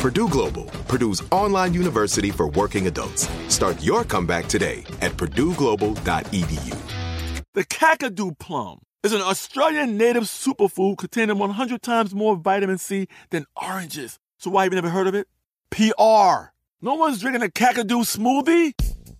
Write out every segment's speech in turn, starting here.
Purdue Global, Purdue's online university for working adults. Start your comeback today at purdueglobal.edu. The Kakadu plum is an Australian native superfood containing 100 times more vitamin C than oranges. So why have you never heard of it? PR. No one's drinking a Kakadu smoothie?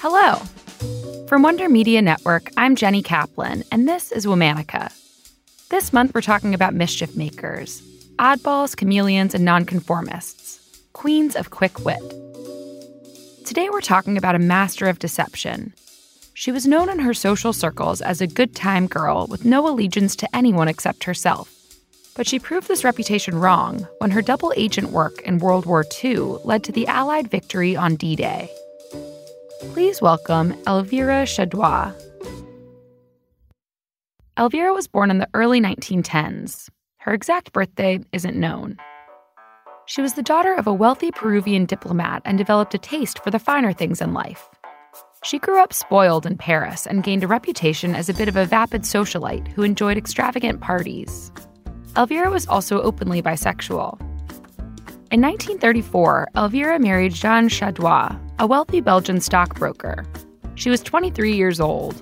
Hello. From Wonder Media Network, I'm Jenny Kaplan, and this is Womanica. This month, we're talking about mischief makers, oddballs, chameleons, and nonconformists, queens of quick wit. Today, we're talking about a master of deception. She was known in her social circles as a good-time girl with no allegiance to anyone except herself. But she proved this reputation wrong when her double agent work in World War II led to the Allied victory on D-Day. Please welcome Elvira Chaudoir. Elvira was born in the early 1910s. Her exact birthday isn't known. She was the daughter of a wealthy Peruvian diplomat and developed a taste for the finer things in life. She grew up spoiled in Paris and gained a reputation as a bit of a vapid socialite who enjoyed extravagant parties. Elvira was also openly bisexual. In 1934, Elvira married Jean Chaudoir, a wealthy Belgian stockbroker. She was 23 years old.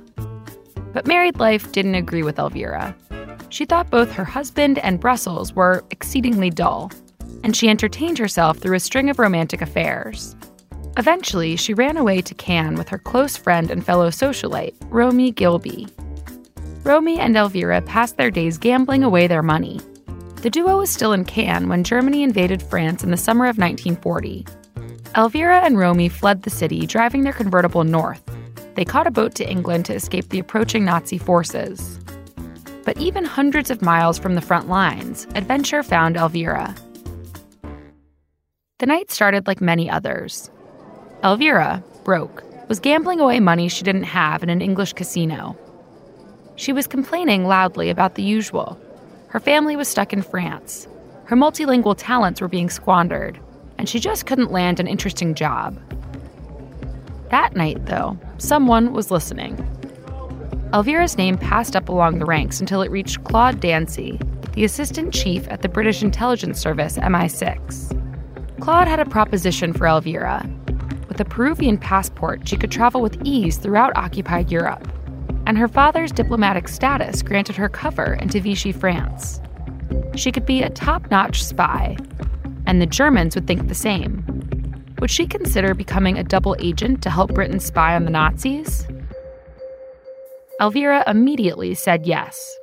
But married life didn't agree with Elvira. She thought both her husband and Brussels were exceedingly dull, and she entertained herself through a string of romantic affairs. Eventually, she ran away to Cannes with her close friend and fellow socialite, Romy Gilby. Romy and Elvira passed their days gambling away their money. The duo was still in Cannes when Germany invaded France in the summer of 1940. Elvira and Romy fled the city, driving their convertible north. They caught a boat to England to escape the approaching Nazi forces. But even hundreds of miles from the front lines, adventure found Elvira. The night started like many others. Elvira, broke, was gambling away money she didn't have in an English casino. She was complaining loudly about the usual. Her family was stuck in France. Her multilingual talents were being squandered, and she just couldn't land an interesting job. That night, though, someone was listening. Elvira's name passed up along the ranks until it reached Claude Dancy, the assistant chief at the British intelligence service MI6. Claude had a proposition for Elvira. With a Peruvian passport, she could travel with ease throughout occupied Europe, and her father's diplomatic status granted her cover into Vichy France. She could be a top-notch spy, and the Germans would think the same. Would she consider becoming a double agent to help Britain spy on the Nazis? Elvira immediately said yes.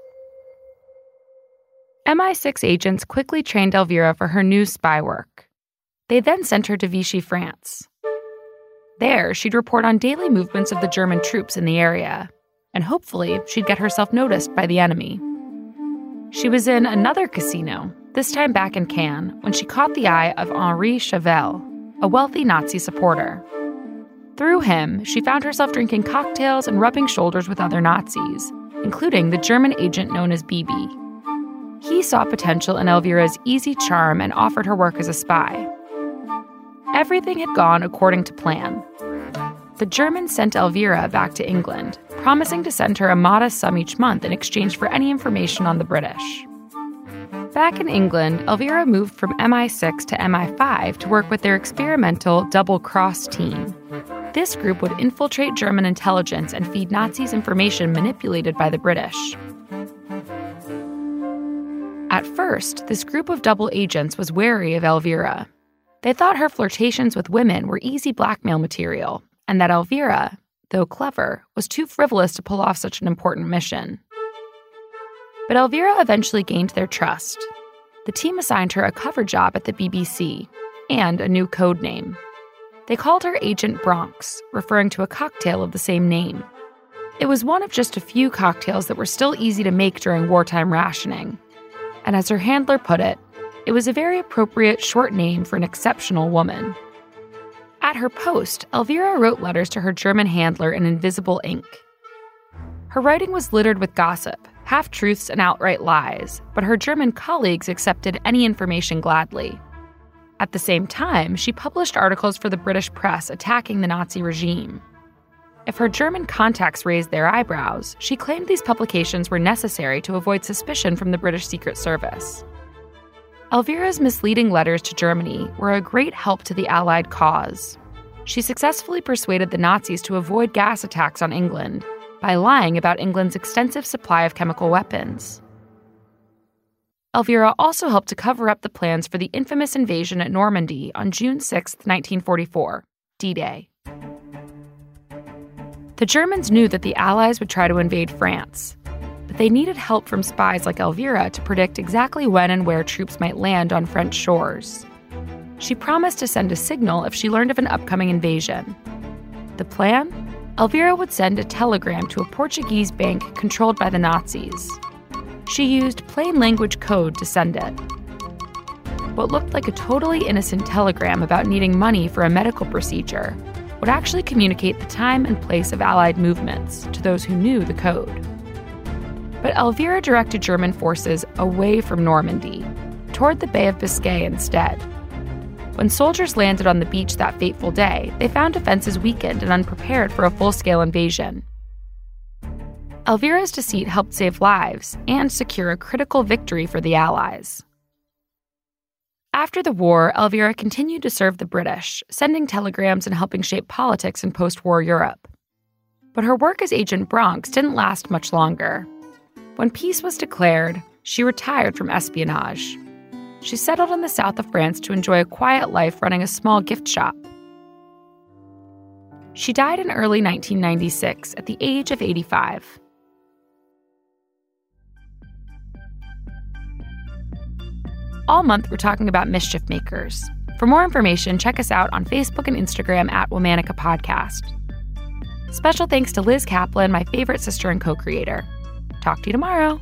MI6 agents quickly trained Elvira for her new spy work. They then sent her to Vichy France. There, she'd report on daily movements of the German troops in the area. and hopefully she'd get herself noticed by the enemy. She was in another casino, this time back in Cannes, when she caught the eye of Henri Chavel, a wealthy Nazi supporter. Through him, she found herself drinking cocktails and rubbing shoulders with other Nazis, including the German agent known as Bibi. He saw potential in Elvira's easy charm and offered her work as a spy. Everything had gone according to plan. The Germans sent Elvira back to England, promising to send her a modest sum each month in exchange for any information on the British. Back in England, Elvira moved from MI6 to MI5 to work with their experimental double-cross team. This group would infiltrate German intelligence and feed Nazis information manipulated by the British. At first, this group of double agents was wary of Elvira. They thought her flirtations with women were easy blackmail material, and that Elvira, though clever, was too frivolous to pull off such an important mission. But Elvira eventually gained their trust. The team assigned her a cover job at the BBC and a new code name. They called her Agent Bronx, referring to a cocktail of the same name. It was one of just a few cocktails that were still easy to make during wartime rationing. And as her handler put it, it was a very appropriate short name for an exceptional woman. At her post, Elvira wrote letters to her German handler in invisible ink. Her writing was littered with gossip, half-truths and outright lies, but her German colleagues accepted any information gladly. At the same time, she published articles for the British press attacking the Nazi regime. If her German contacts raised their eyebrows, she claimed these publications were necessary to avoid suspicion from the British Secret Service. Elvira's misleading letters to Germany were a great help to the Allied cause. She successfully persuaded the Nazis to avoid gas attacks on England by lying about England's extensive supply of chemical weapons. Elvira also helped to cover up the plans for the infamous invasion at Normandy on June 6, 1944, D-Day. The Germans knew that the Allies would try to invade France, but they needed help from spies like Elvira to predict exactly when and where troops might land on French shores. She promised to send a signal if she learned of an upcoming invasion. The plan? Elvira would send a telegram to a Portuguese bank controlled by the Nazis. She used plain language code to send it. What looked like a totally innocent telegram about needing money for a medical procedure would actually communicate the time and place of Allied movements to those who knew the code. But Elvira directed German forces away from Normandy, toward the Bay of Biscay instead. When soldiers landed on the beach that fateful day, they found defenses weakened and unprepared for a full-scale invasion. Elvira's deceit helped save lives and secure a critical victory for the Allies. After the war, Elvira continued to serve the British, sending telegrams and helping shape politics in post-war Europe. But her work as Agent Bronx didn't last much longer. When peace was declared, she retired from espionage. She settled in the south of France to enjoy a quiet life running a small gift shop. She died in early 1996 at the age of 85. All month, we're talking about mischief makers. For more information, check us out on Facebook and Instagram at Womanica Podcast. Special thanks to Liz Kaplan, my favorite sister and co-creator. Talk to you tomorrow.